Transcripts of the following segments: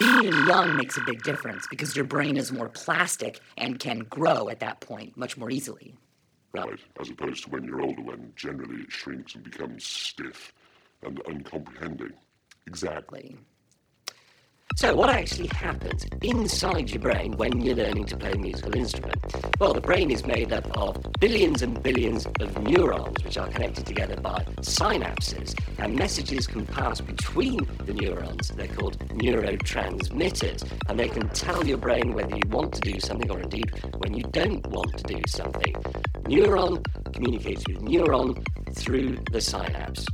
being young makes a big difference because your brain is more plastic and can grow at that point much more easily. Right, as opposed to when you're older, when generally it shrinks and becomes stiff and uncomprehending. Exactly. So what actually happens inside your brain when you're learning to play a musical instrument? Well, the brain is made up of billions and billions of neurons, which are connected together by synapses, and messages can pass between the neurons. They're called neurotransmitters, and they can tell your brain whether you want to do something or indeed when you don't want to do something. Neuron communicates with neuron through the synapse.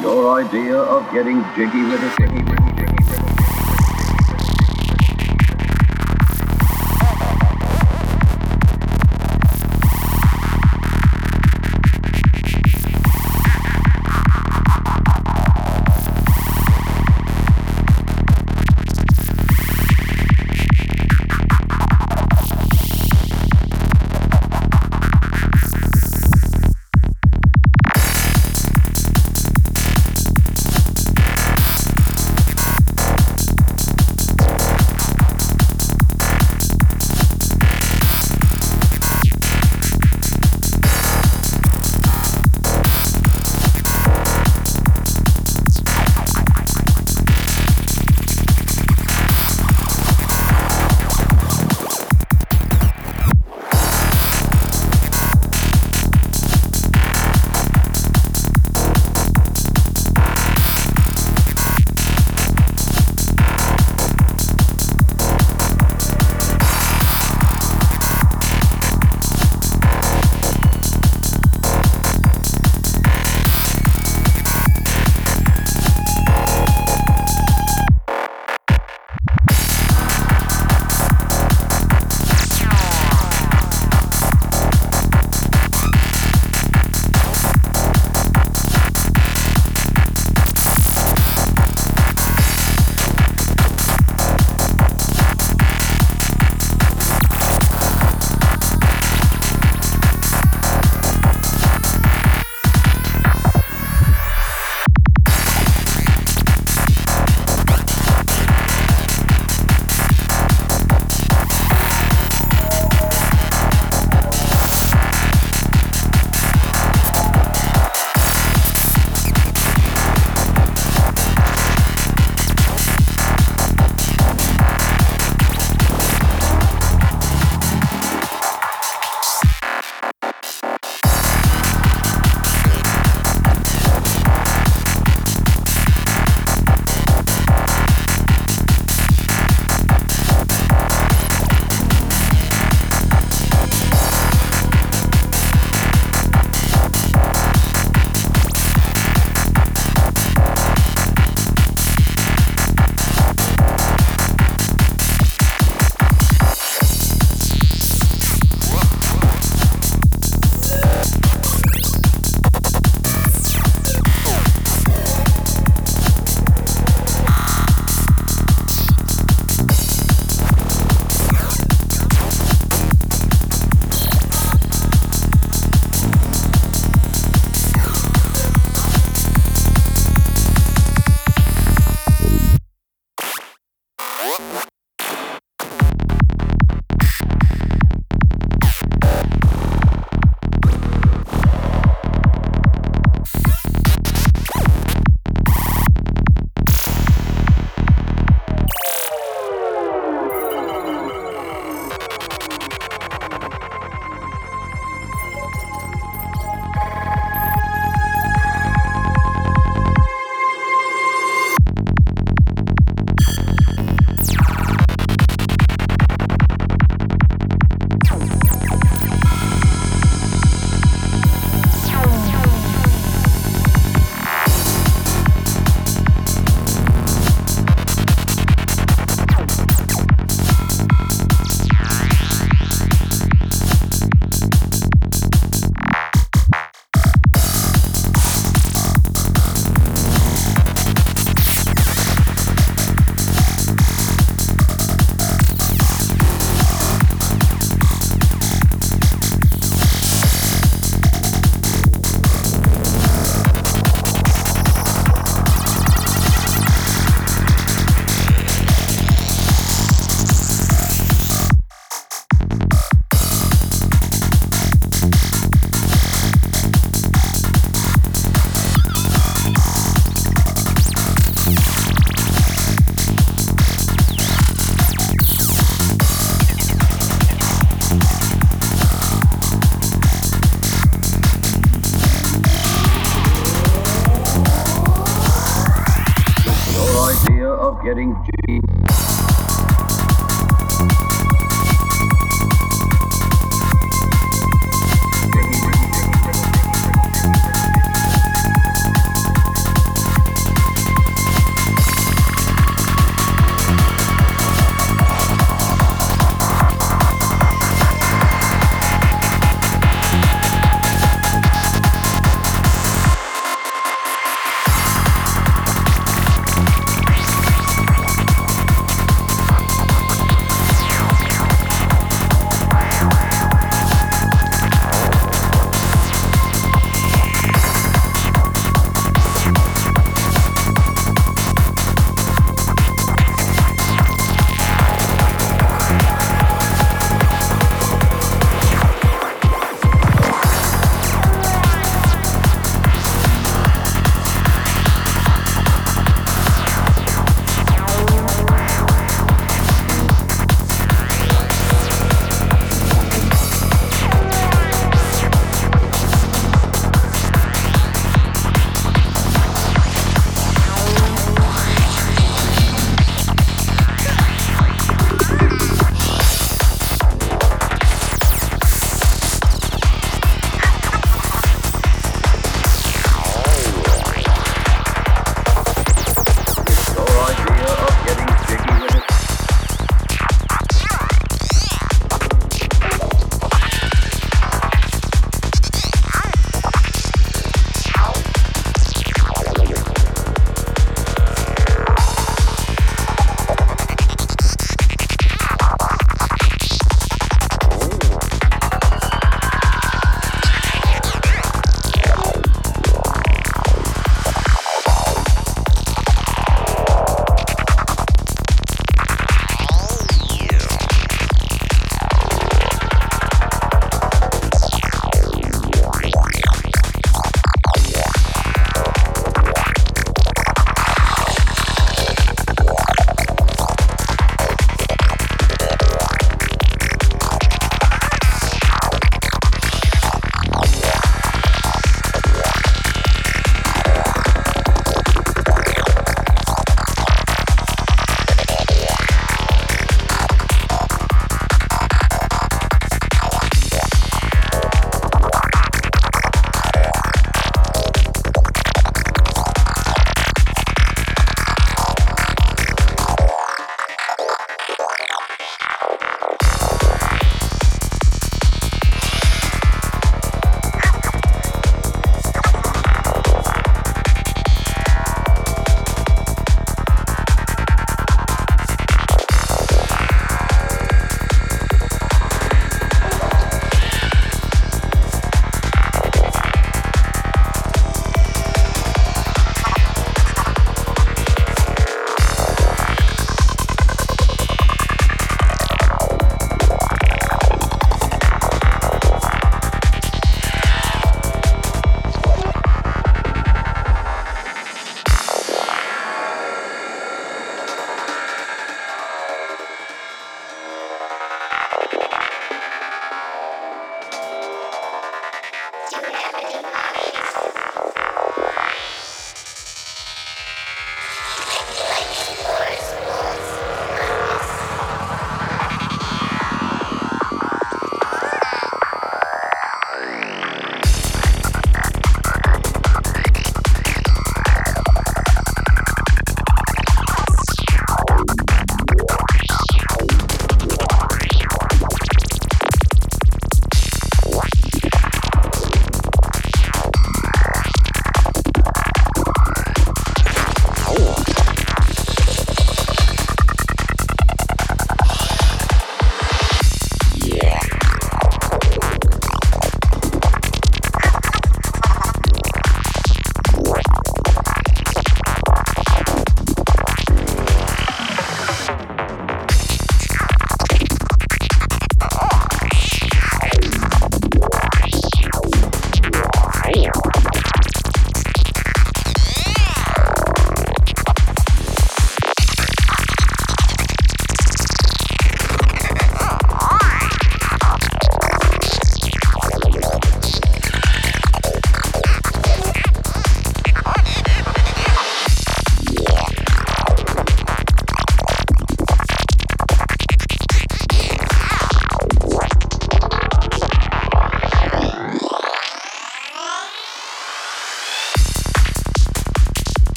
Your idea of getting jiggy with a jiggy. getting jiggy.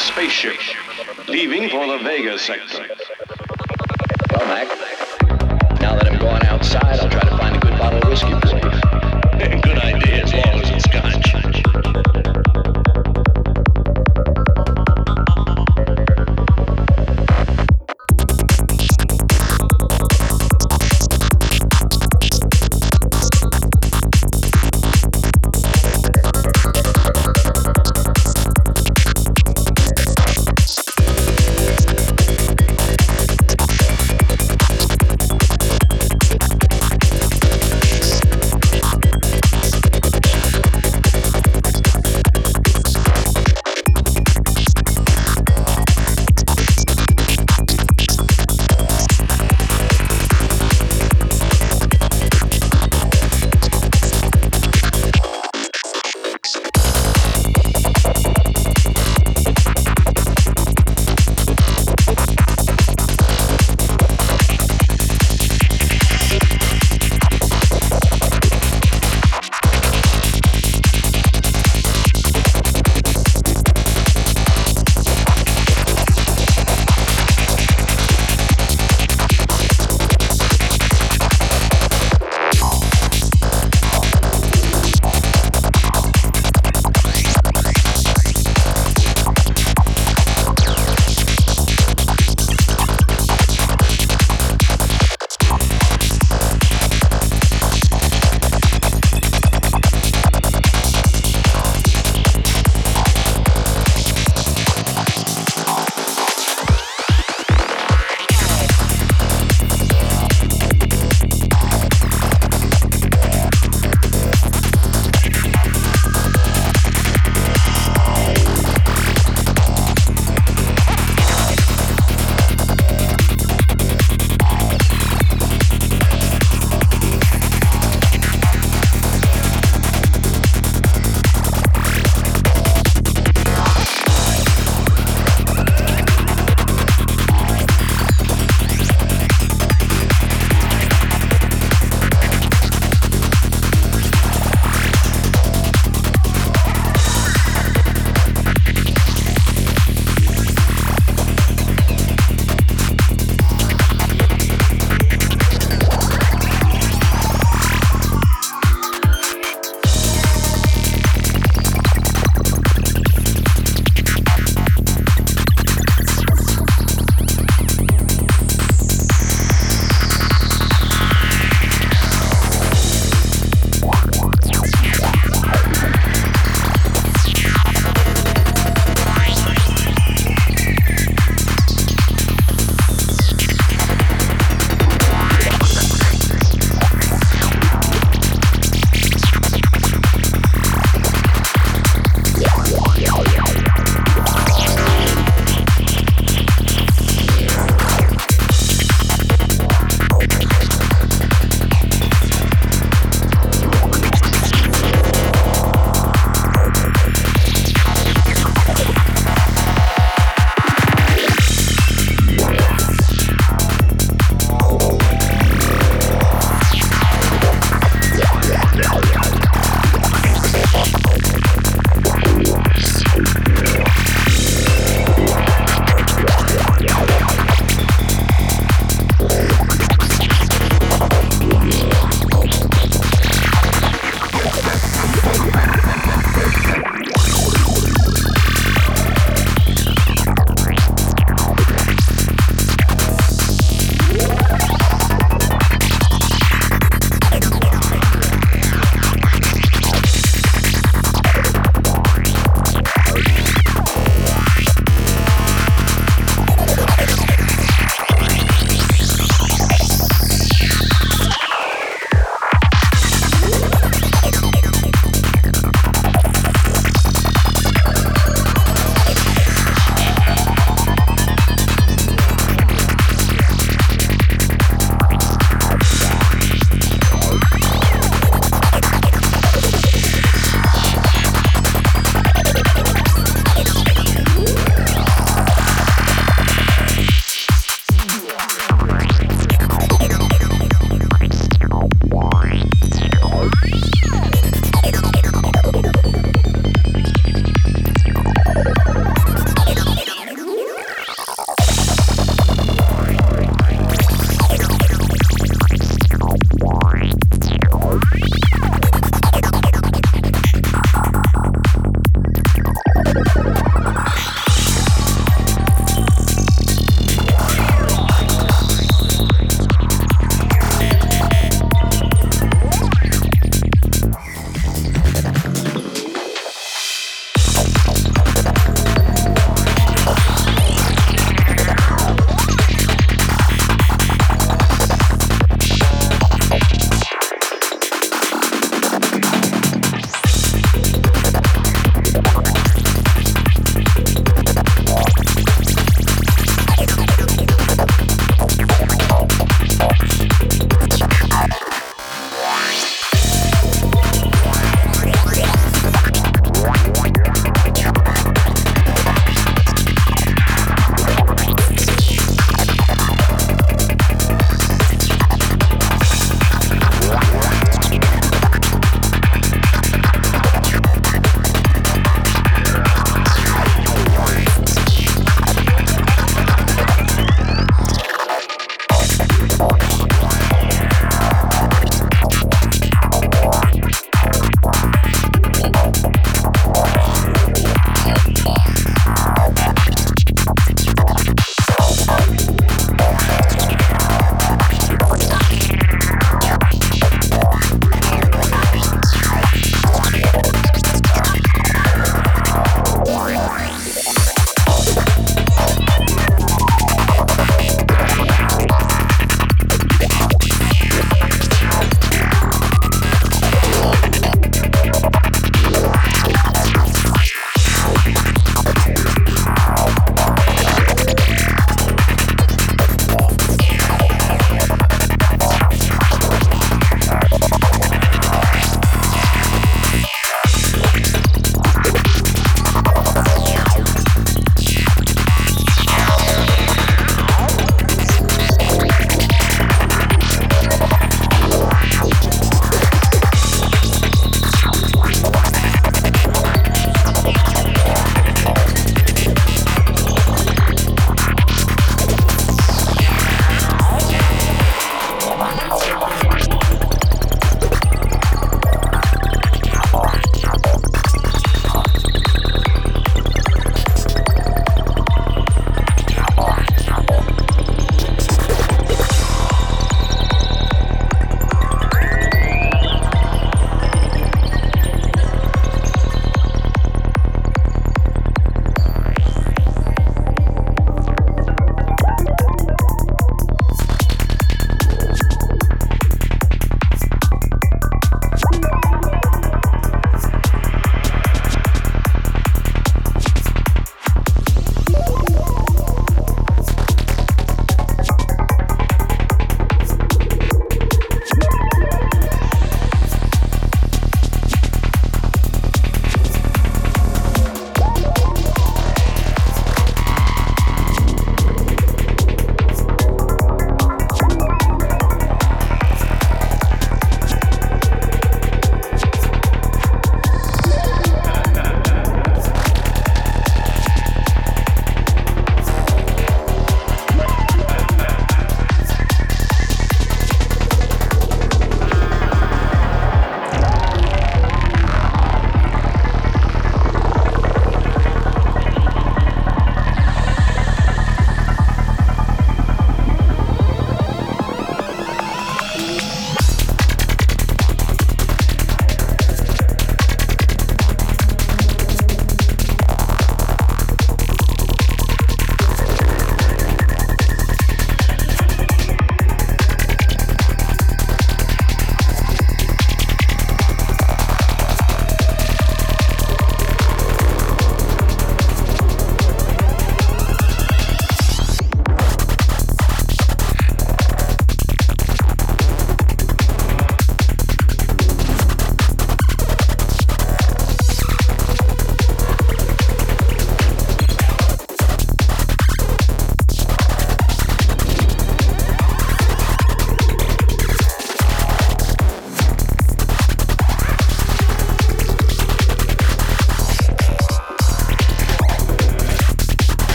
spaceship, leaving for the Vega sector. Well, Mac, now that I'm going outside, I'll try to find a good bottle of whiskey for you. Good idea, as long as it's Scotch.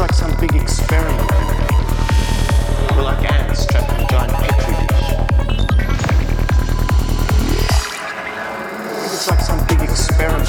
like some big experiment we're making. We're like ants trapped in a giant petri dish. It's like some big experiment.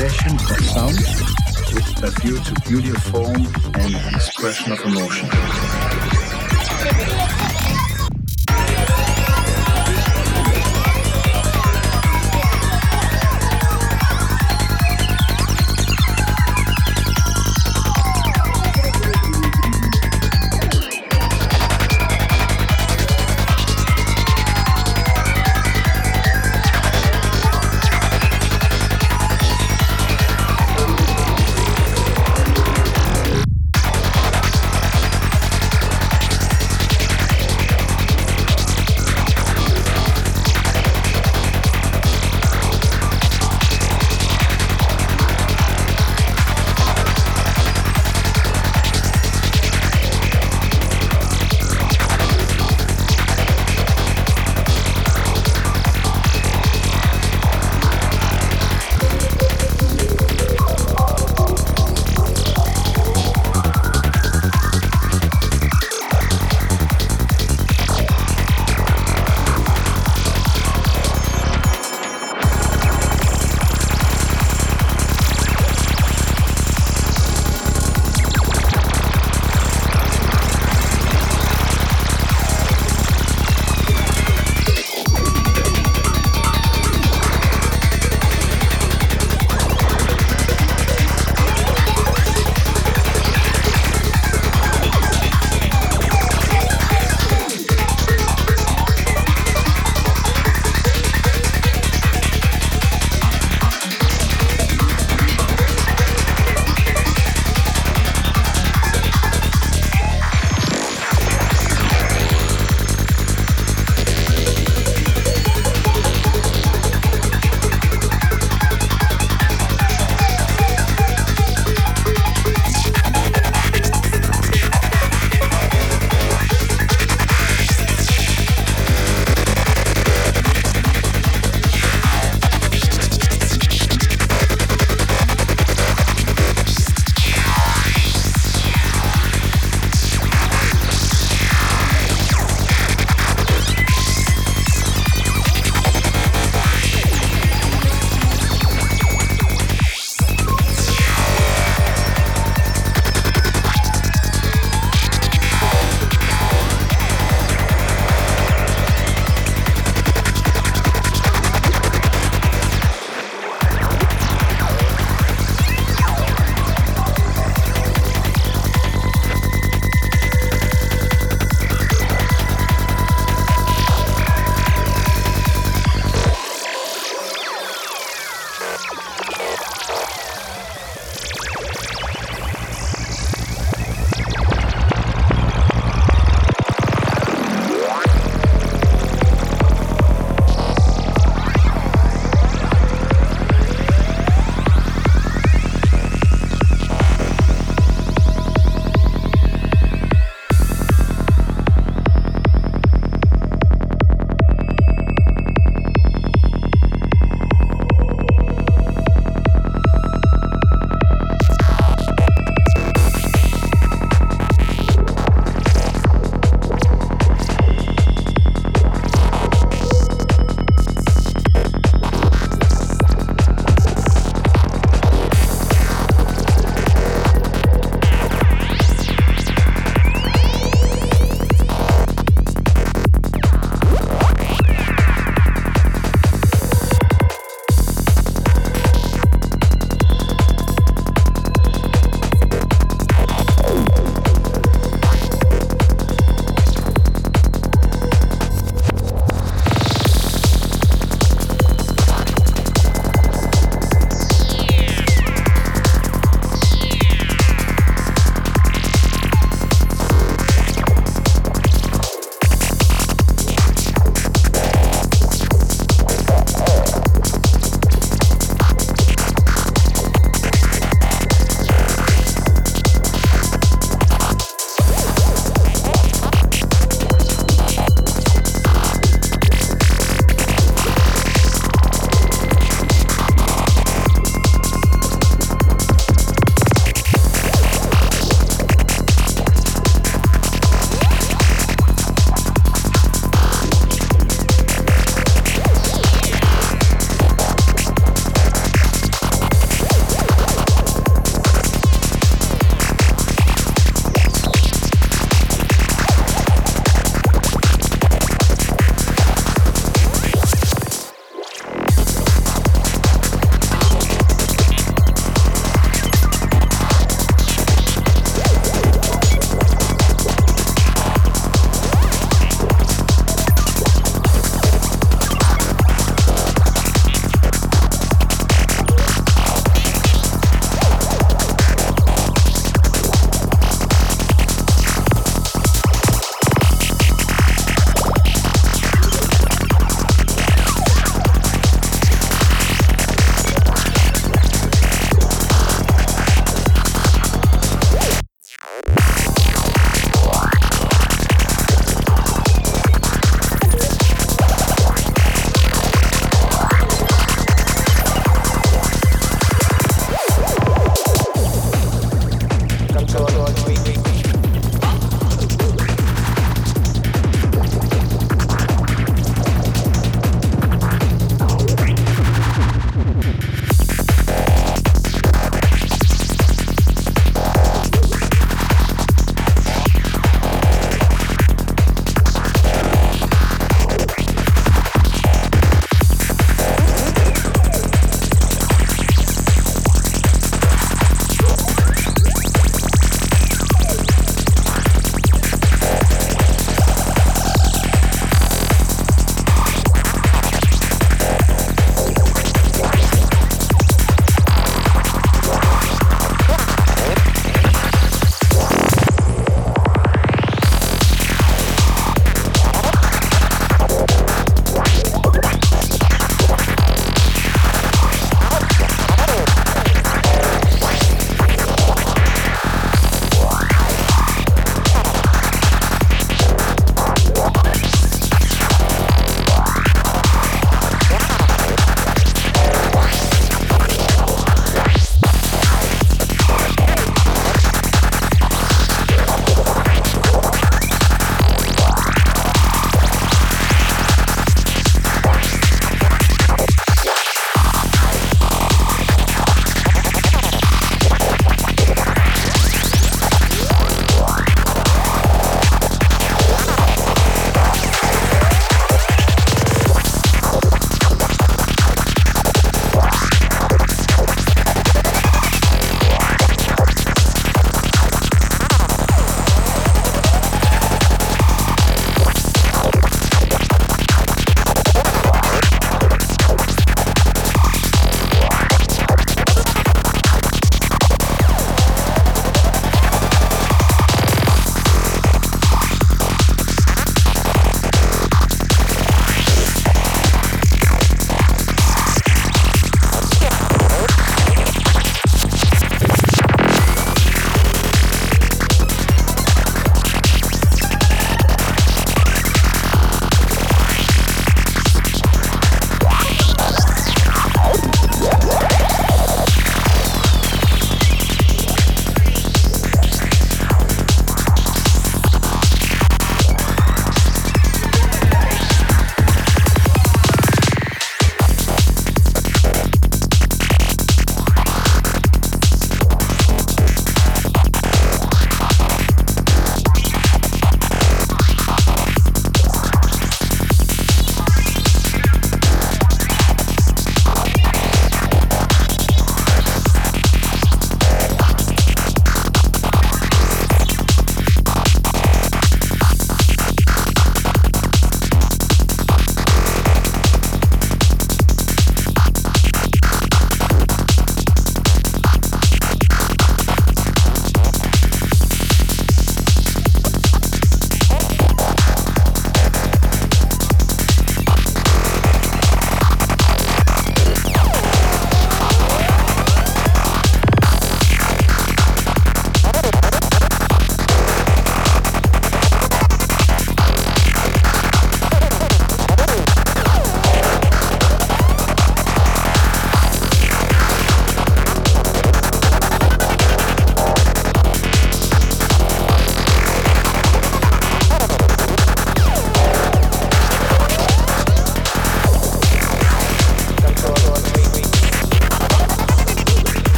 manipulation of sound with a view to beauty of form and expression of emotion.